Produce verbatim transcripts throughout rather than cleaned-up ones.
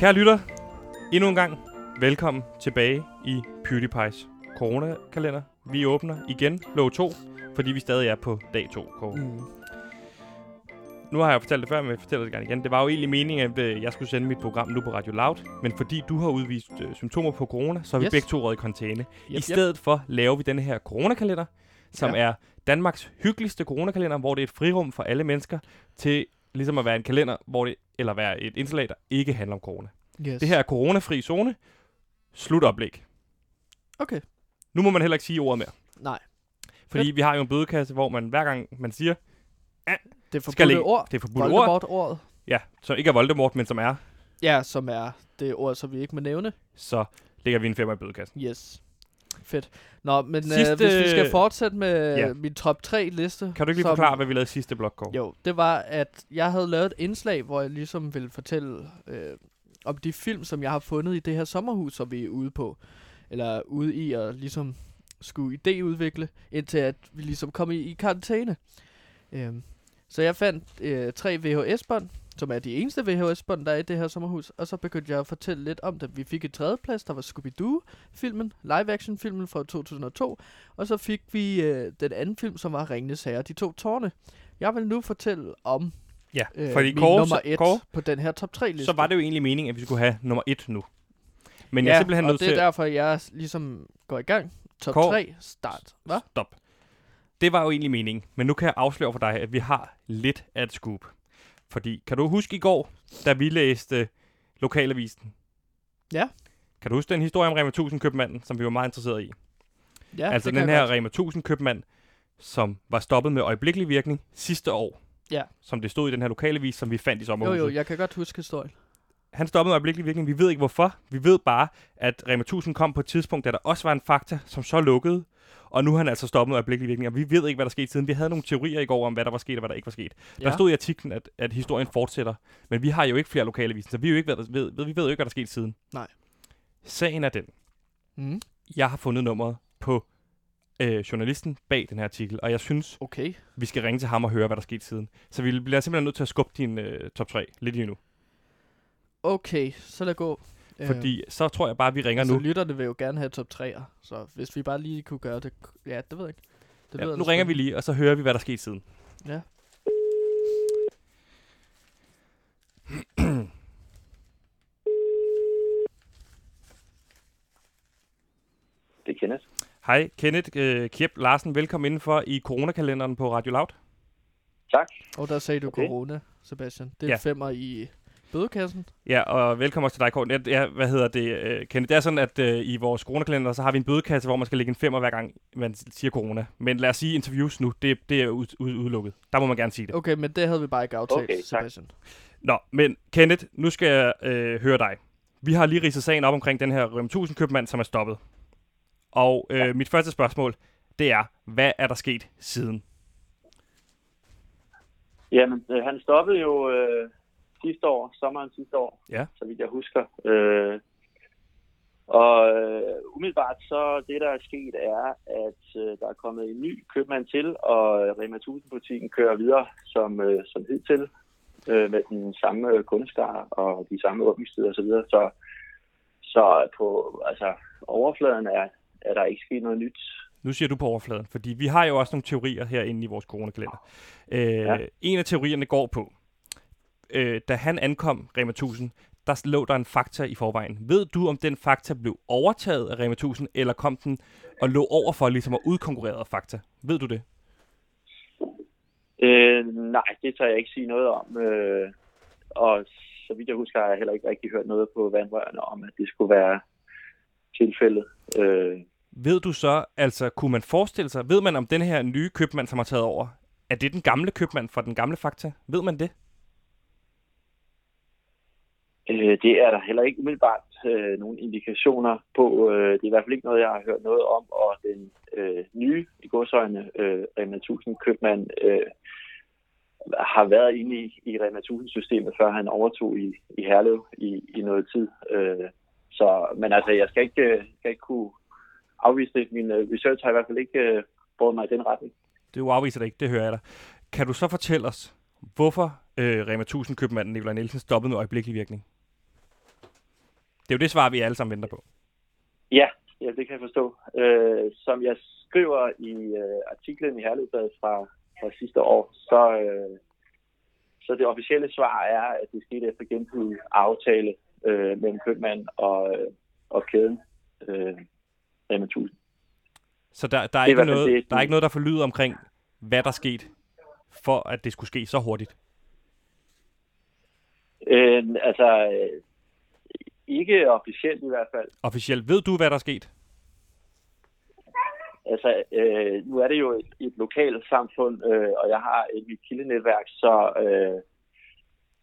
Kære lytter, endnu en gang velkommen tilbage i PewDiePies coronakalender. Vi åbner igen låg to, fordi vi stadig er på dag to. Mm. Nu har jeg fortalt det før, men jeg fortæller det gerne igen. Det var jo egentlig meningen, at jeg skulle sende mit program nu på Radio Loud, men fordi du har udvist øh, symptomer på corona, så har vi yes. begge to røget i karantæne. Yep, I stedet yep. for laver vi denne her coronakalender, som ja. er Danmarks hyggeligste coronakalender, hvor det er et frirum for alle mennesker til ligesom at være en kalender, hvor det, eller være et indslag, der ikke handler om corona. Yes. Det her er coronafri zone. Slutoplæg. Okay. Nu må man heller ikke sige ordet mere. Nej. Fordi yep. vi har jo en bødekasse, hvor man hver gang man siger, ah, det er forbudte ord. Det er forbudte ord. Ordet. Ja, som ikke er Voldemort, men som er. Ja, som er det ord, som vi ikke må nævne. Så lægger vi en femmer i bødekassen. Yes. Fedt. Nå, men sidste... øh, hvis vi skal fortsætte med ja. min top tre liste. Kan du ikke lige som... forklare, hvad vi lavede sidste blog, Kåre? Jo, det var, at jeg havde lavet et indslag, hvor jeg ligesom ville fortælle øh, om de film, som jeg har fundet i det her sommerhus, som vi er ude på. Eller ude i at ligesom skulle idéudvikle, indtil at vi ligesom kom i, i karantæne. Øh. Så jeg fandt øh, tre V H S-bånd, som er de eneste V H S-bånd, der er i det her sommerhus. Og så begyndte jeg at fortælle lidt om det. Vi fik et tredjeplads, der var Scooby-Doo-filmen, live-action-filmen fra to tusind og to. Og så fik vi øh, den anden film, som var Ringendes de to tårne. Jeg vil nu fortælle om ja, øh, min Kåre, nummer et Kåre, på den her top tre-liste. Så var det jo egentlig meningen, at vi skulle have nummer et nu. Men ja, jeg er simpelthen nødt til... og det er derfor, jeg ligesom går i gang. Top Kåre, tre, start. Hva? Stop. Det var jo egentlig meningen, men nu kan jeg afsløre for dig, at vi har lidt af et scoop. Fordi, kan du huske i går, da vi læste Lokalavisen? Ja. Kan du huske den historie om Rema tusind købmanden, som vi var meget interesserede i? Ja, altså den her Rema tusind købmand, som var stoppet med øjeblikkelig virkning sidste år. Ja. Som det stod i den her Lokalavis, som vi fandt i sommerhuset. Jo, jo, jeg kan godt huske historien. Han stoppede med øjeblikkelig virkning, vi ved ikke hvorfor. Vi ved bare, at Rema tusind kom på et tidspunkt, da der også var en fakta, som så lukkede. Og nu har han altså stoppet med øjeblikkelig virkning, og vi ved ikke, hvad der skete siden. Vi havde nogle teorier i går om, hvad der var sket og hvad der ikke var sket. Ja. Der stod i artiklen, at, at historien fortsætter, men vi har jo ikke flere lokalavisen, så vi, jo ikke, hvad der, ved, vi ved jo ikke, hvad der skete siden. Nej. Sagen er den. Mm. Jeg har fundet nummeret på øh, journalisten bag den her artikel, og jeg synes, okay. vi skal ringe til ham og høre, hvad der skete siden. Så vi bliver simpelthen nødt til at skubbe din øh, top tre lidt endnu. Okay, så lad gå. Fordi så tror jeg bare, vi ringer altså, nu. Så lytterne vil jo gerne have top tre'er, så hvis vi bare lige kunne gøre det... Ja, det ved jeg ikke. Det ja, nu ringer vi lige, og så hører vi, hvad der skete siden. Ja. Det er Kenneth. Hej, Kenneth øh, Kjep Larsen. Velkommen indenfor i coronakalenderen på Radio Loud. Tak. Og der sagde du okay. corona, Sebastian. Det er ja. femmer i... bødekassen. Ja, og velkommen også til dig, Kåre. Ja, hvad hedder det, Kenneth? Det er sådan, at øh, i vores coronakalender, så har vi en bødekasse, hvor man skal lægge en femmer, hver gang man siger corona. Men lad os sige interviews nu. Det, det er ud, ud, udelukket. Der må man gerne sige det. Okay, men det havde vi bare ikke aftalt, okay, Sebastian. Nå, men Kenneth, nu skal jeg øh, høre dig. Vi har lige ridset sagen op omkring den her Rema tusind købmand, som er stoppet. Og øh, ja. mit første spørgsmål, det er, hvad er der sket siden? Jamen, øh, han stoppede jo... Øh... sidste år, sommeren sidste år, ja. så vidt jeg husker. Øh, og øh, umiddelbart så det, der er sket, er, at øh, der er kommet en ny købmand til, og øh, Rema tusind-butikken kører videre som, øh, som hidtil, øh, med den samme kundeskare og de samme åbningstider osv. Så, så, så på altså, overfladen er, er der ikke sket noget nyt. Nu siger du på overfladen, fordi vi har jo også nogle teorier herinde i vores coronakalender. Øh, ja. En af teorierne går på, Øh, da han ankom Rema tusind, der lå der en fakta i forvejen. Ved du, om den fakta blev overtaget af Rema tusind, eller kom den og lå overfor ligesom at udkonkurrere fakta? Ved du det? Øh, nej, det tør jeg ikke sige noget om. Øh, og så vidt jeg husker, har jeg heller ikke rigtig hørt noget på vandrørene om, at det skulle være tilfældet. Øh. Ved du så, altså kunne man forestille sig, ved man om den her nye købmand, som har taget over, er det den gamle købmand fra den gamle fakta? Ved man det? Det er der heller ikke umiddelbart øh, nogen indikationer på. Øh, det er i hvert fald ikke noget, jeg har hørt noget om. Og den øh, nye, i godsøjne, øh, Rema tusind-købmand øh, har været inde i, i Rema tusind-systemet, før han overtog i, i Herlev i, i noget tid. Øh, så, men altså, jeg skal ikke, skal ikke kunne afvise det. Min research har i hvert fald ikke øh, båret mig i den retning. Det afviser det ikke, det hører jeg dig. Kan du så fortælle os, hvorfor øh, Rema tusind-købmanden Nikola Nielsen stoppede med øjeblikkelig virkning? Det er jo det svar, vi alle sammen venter på. Ja, ja det kan jeg forstå. Øh, som jeg skriver i øh, artiklen i Herlevsadet fra, fra sidste år, så, øh, så det officielle svar er, at det skete efter gensidig aftale øh, mellem købmand og, og kæden øh, Rema tusind. Så der, der, er ikke noget, det, der er ikke noget, der forlyder omkring, hvad der skete, for at det skulle ske så hurtigt? Øh, altså, ikke officielt i hvert fald. Officielt. Ved du, hvad der skete? Altså, øh, nu er det jo et, et lokalt samfund, øh, og jeg har et mit kildenetværk, så, øh,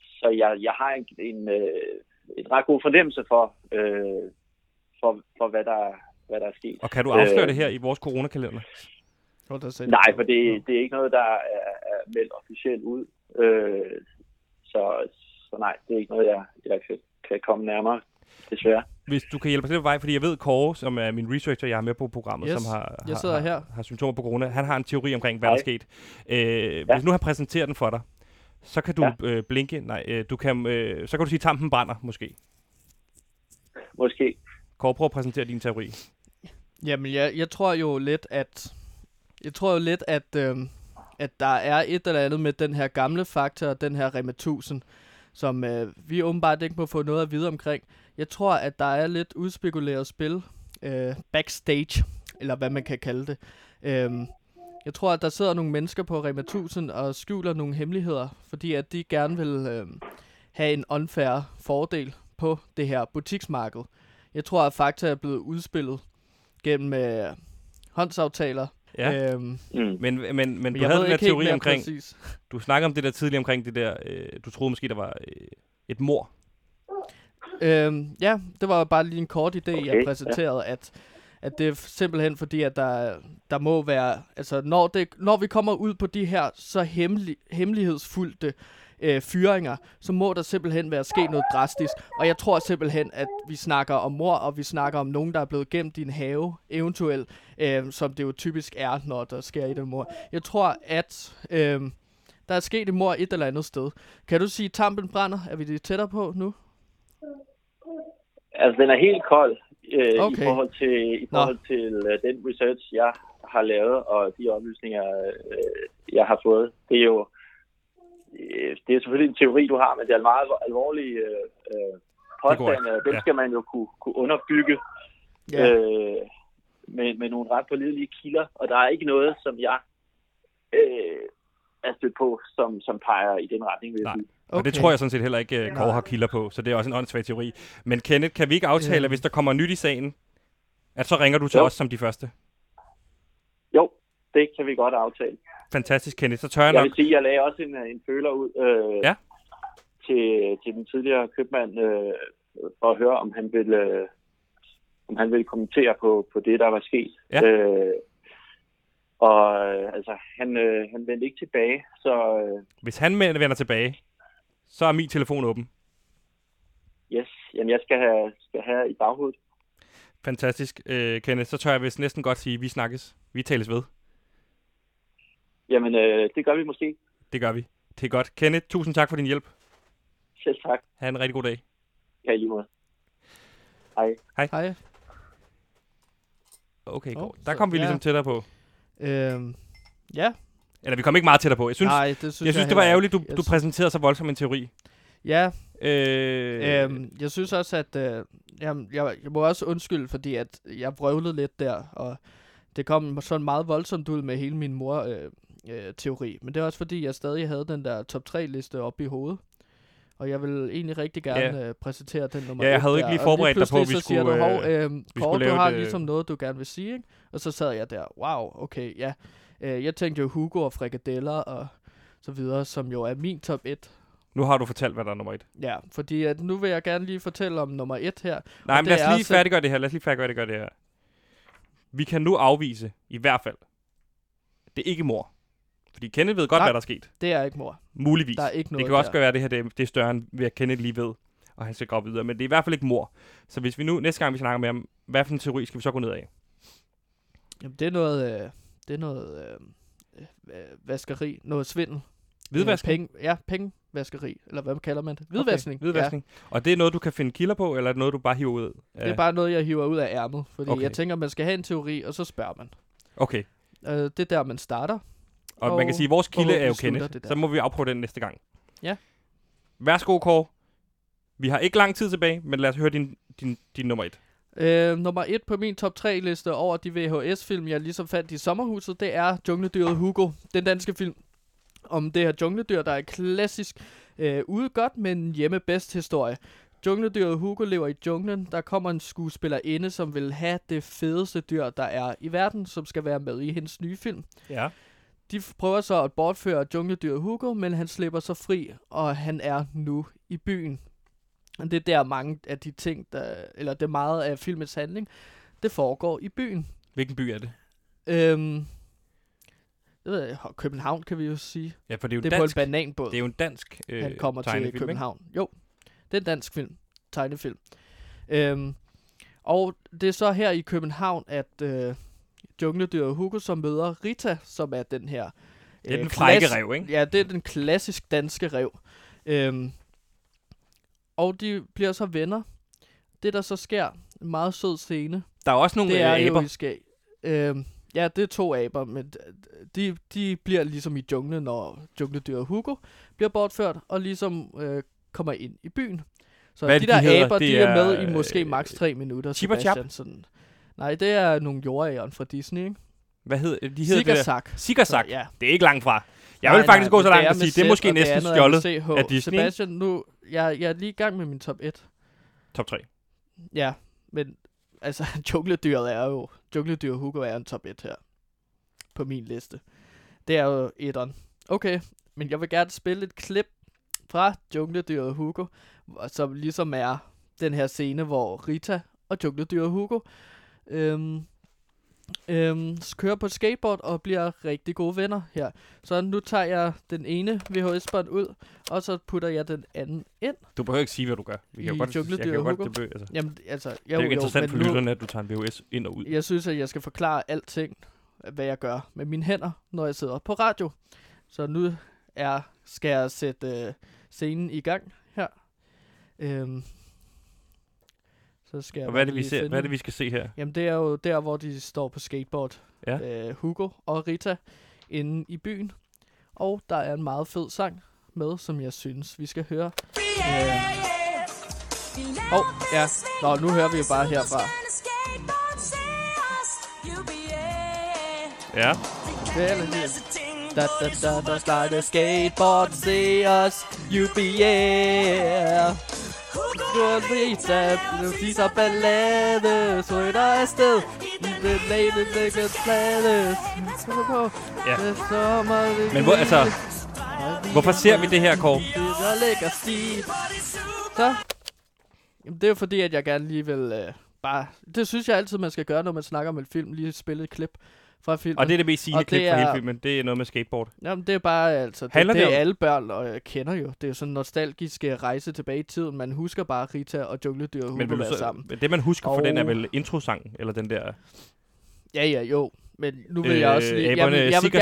så jeg, jeg har en, en, øh, en ret god fornemmelse for, øh, for, for hvad der hvad der er sket. Og kan du afsløre øh, det her i vores coronakalender? Nej, for det, det er ikke noget, der er, er meldt officielt ud. Øh, så, så nej, det er ikke noget, jeg, jeg kan, kan komme nærmere, desværre. Hvis du kan hjælpe os lidt på vej, fordi jeg ved, Kåre, som er min researcher, jeg har med på programmet, yes, som har, har, har, har symptomer på corona, han har en teori omkring, hvad Hej. Der er sket. Øh, ja. Hvis nu har præsenteret den for dig, så kan du ja. øh, blinke, nej, øh, du kan, øh, så kan du sige, tampen brænder, måske. Måske. Kåre, prøv at præsentere din teori. Jamen, jeg, jeg tror jo lidt, at... Jeg tror jo lidt, at, øh, at der er et eller andet med den her gamle faktor og den her Rema tusind, som øh, vi åbenbart ikke må få noget at vide omkring. Jeg tror, at der er lidt udspekuleret spil øh, backstage, eller hvad man kan kalde det. Øh, jeg tror, at der sidder nogle mennesker på Rema tusind og skjuler nogle hemmeligheder, fordi at de gerne vil øh, have en unfair fordel på det her butiksmarked. Jeg tror, at fakta er blevet udspillet gennem øh, håndsaftaler. Ja, øhm, mm. men, men, men, men du havde den der teori omkring, præcis. Du snakkede om det der tidligere omkring det der, øh, du troede måske, der var øh, et mord. Øhm, ja, det var bare lige en kort idé, okay, jeg præsenterede, ja. at, at det er simpelthen fordi, at der, der må være, altså når, det, når vi kommer ud på de her så hemmelig, hemmelighedsfulde øh, fyringer, så må der simpelthen være sket noget drastisk. Og jeg tror simpelthen, at vi snakker om mord, og vi snakker om nogen, der er blevet gemt i en have, eventuelt, øh, som det jo typisk er, når der sker et mord. Jeg tror, at øh, der er sket et mord et eller andet sted. Kan du sige, tampen brænder? Er vi det tættere på nu? Altså, den er helt kold øh, okay. i forhold til, i forhold til uh, den research, jeg har lavet, og de oplysninger, øh, jeg har fået. Det er jo øh, det er selvfølgelig en teori, du har, men det er en meget alvorlige øh, påstande, og dem ja. skal man jo kunne, kunne underbygge ja. øh, med, med nogle ret pålidelige kilder, og der er ikke noget, som jeg øh, er stødt på, som, som peger i den retning, vil jeg sige. Okay. Og det tror jeg sådan set heller ikke, Kåre har kilder på, så det er også en åndssvag teori. Men Kenneth, kan vi ikke aftale, yeah. at hvis der kommer nyt i sagen, at så ringer du til jo. os som de første? Jo, det kan vi godt aftale. Fantastisk, Kenneth. Så tør jeg, jeg nok... vil sige, jeg lagde også en, en føler ud øh, ja? til, til den tidligere købmand, øh, for at høre, om han ville, øh, om han ville kommentere på, på det, der var sket. Ja. Øh, og øh, altså, han, øh, han vendte ikke tilbage, så... Øh... Hvis han vender tilbage... Så er min telefon åben. Yes, jamen jeg skal have, skal have i baghovedet. Fantastisk, øh, Kenneth. Så tør jeg vist næsten godt sige, at vi snakkes. Vi tales ved. Jamen, øh, det gør vi måske. Det gør vi. Det er godt. Kenneth, tusind tak for din hjælp. Selv tak. Ha' en rigtig god dag. Ja, lige måde. Hej. Hej. Hej. Okay, oh, der kom vi ligesom ja. tættere på. Øhm, ja. Eller vi kom ikke meget tættere på. Jeg synes, Nej, det, synes jeg jeg synes, det var ærgerligt, du, du præsenterede så voldsomt en teori. Ja. Øh... Øhm, jeg synes også, at... Øh, jamen, jeg, jeg må også undskylde, fordi at jeg vrøvlede lidt der, og det kom sådan meget voldsomt ud med hele min mor-teori. Øh, øh, Men det er også, fordi jeg stadig havde den der top tre liste oppe i hovedet. Og jeg ville egentlig rigtig gerne ja. øh, præsentere den nummer. Ja, jeg havde ikke lige forberedt dig på, at vi skulle, du, øh, vi Kåre, skulle du har det... ligesom noget, du gerne vil sige, ikke? Og så sad jeg der, wow, okay, ja... Jeg tænkte jo Hugo og frikadeller og så videre, som jo er min top et. Nu har du fortalt, hvad der er nummer et. Ja, fordi at nu vil jeg gerne lige fortælle om nummer et her. Nej, men lad os lige færdiggøre det her. Lad os lige færdiggøre det her. Vi kan nu afvise, i hvert fald, det er ikke mor. Fordi Kenneth ved godt, Nej, hvad der er sket. Det er ikke mor. Muligvis. Der er ikke noget det kan der. Også godt være, at det her det er større, end hvad Kenneth lige ved, og han skal gå videre. Men det er i hvert fald ikke mor. Så hvis vi nu, næste gang vi snakker med ham, hvad for en teori skal vi så gå ned af? Jamen, det er noget... Øh Det er noget øh, øh, vaskeri, noget svindel. Hvidvaskning? Penge, ja, pengevaskeri, eller hvad kalder man det? Hvidvaskning. Okay, hvidvaskning. Ja. Og det er noget, du kan finde kilder på, eller er det noget, du bare hiver ud? Det er bare noget, jeg hiver ud af ærmet, fordi okay. jeg tænker, man skal have en teori, og så spørger man. Okay. Øh, det er der, man starter. Og, og man kan sige, at vores kilde er jo kendt, så må vi afprøve den næste gang. Ja. Værsgo, Kåre. Vi har ikke lang tid tilbage, men lad os høre din, din, din nummer et. Øh, nummer et på min top tre liste over de V H S-film, jeg ligesom fandt i sommerhuset, det er Jungledyret Hugo, den danske film. Om det her jungledyr, der er klassisk øh, ude godt, men hjemme bedst historie. Jungledyret Hugo lever i junglen. Der kommer en skuespillerinde, som vil have det fedeste dyr, der er i verden, som skal være med i hendes nye film. Ja. De prøver så at bortføre jungledyret Hugo, men han slipper så fri, og han er nu i byen. Og det er der mange af de ting, der, eller det meget af filmets handling, det foregår i byen. Hvilken by er det? Øhm... Jeg ved, København kan vi jo sige. Ja, for det er jo det er dansk, på en bananbåd. Det er jo en dansk øh, Han kommer til København. Ikke? Jo, det er en dansk film. Tegnefilm. Øhm, og det er så her i København, at øh, jungledyret Hugo så møder Rita, som er den her... Øh, det er den frække rev, ikke? Ja, det er den klassisk danske rev. Øhm, og de bliver så venner. Det, der så sker, en meget sød scene. Der er også nogle det er æber. Jo, I skal, øh, Ja, det er to aber, men de, de bliver ligesom i junglen, når jungledyret Hugo bliver bortført, og ligesom øh, kommer ind i byen. Så Hvad de der de hedder, aber, de er, er med i måske øh, maks tre minutter. Sebastian. Nej, det er nogle jordæren fra Disney, ikke? Hvad hedder de? Sigasak. Sigasak, ja. Det er ikke langt fra. Jeg nej, vil faktisk nej, gå så langt at sige, det er måske næsten stjålet af Disney. Sebastian, nu, jeg, jeg er lige i gang med min top et. Top tre. Ja, men... Altså, jungledyret er jo... Jungledyret Hugo er en top et her. På min liste. Det er jo etteren. Okay, men jeg vil gerne spille et klip fra Jungledyret Hugo, som ligesom er den her scene, hvor Rita og jungledyret Hugo øhm, øhm, kører på et skateboard og bliver rigtig gode venner her. Så nu tager jeg den ene V H S-bånd ud, og så putter jeg den anden ind. Du behøver ikke sige, hvad du gør. Vi kan godt, jeg kan godt debø, altså. Jamen, altså, jo, det er jo interessant jo, for lytterne, at du tager en V H S ind og ud. Jeg synes, at jeg skal forklare alting, hvad jeg gør med mine hænder, når jeg sidder på radio. Så nu er, skal jeg sætte øh, scenen i gang her. Øhm, så skal og jeg hvad er, det, vi ser? hvad er det, vi skal se her? Jamen, det er jo der, hvor de står på skateboard. Ja. Øh, Hugo og Rita inde i byen. Og der er en meget fed sang med, som jeg synes, vi skal høre. Åh, øh. oh, ja. Nå, nu hører vi jo bare herfra. Ja. Det er lidt da da da da da da skateboard, se os, you be yeah. Du og Rita, du viser ballade, søjter afsted. Ja. Men hvor, altså... Hvorfor ser vi det her, Kåre? Så. Jamen, det er jo fordi, at jeg gerne lige vil øh, bare... Det synes jeg altid, man skal gøre, når man snakker om en film. Lige spille et klip fra filmen. Og det er det mest sigende klip er... fra hele filmen. Det er noget med skateboard. Jamen, det er bare... altså Det, det, det er alle børn, og jeg kender jo. Det er jo sådan en nostalgisk rejse tilbage i tiden. Man husker bare Rita og jungledyret Hugo være sammen. Men det, man husker og... for den, er vel introsangen? Eller den der... Ja, ja, jo. Men nu vil øh, jeg også lige... Æberne, jeg vil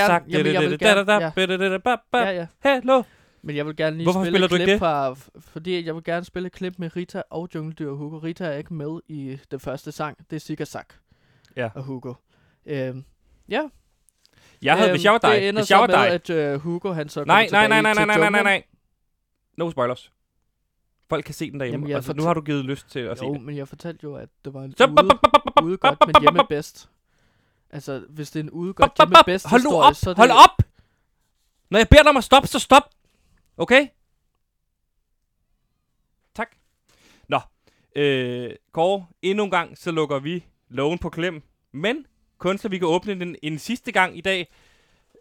gerne... Hello! Men jeg vil gerne lige Hvorfor spille et klip fra... Fordi jeg vil gerne spille et klip med Rita og jungledyret Hugo. Rita er ikke med i den første sang. Det er Sigasak ja. og Hugo. Øhm, ja. Jeg havde, øhm, hvis jeg var dig... Det ender så med, dig. at øh, Hugo han så nej, nej, nej, nej, nej, nej, nej, nej. No spoilers. Folk kan se den derhjemme. Jamen, altså, fortæl... Nu har du givet lyst til at se den. Jo, men jeg fortalte jo, at det var en ude godt, men hjemme bedst. Altså, hvis det er en udgård hjemme bedst historie, så er det... Hold op! Når jeg beder dig om at stoppe, så stop! Okay? Tak. Nå. Øh, Kåre, endnu en gang, så lukker vi lågen på klem. Men kun så vi kan åbne den en sidste gang i dag.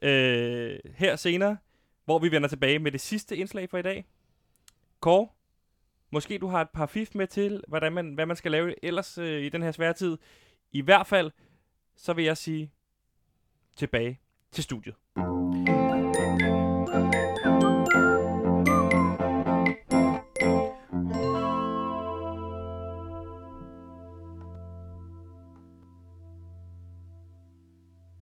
Øh, her senere. Hvor vi vender tilbage med det sidste indslag for i dag. Kåre, måske du har et par fif med til, hvordan man, hvad man skal lave ellers øh, i den her svære tid. I hvert fald... Så vil jeg sige tilbage til studiet.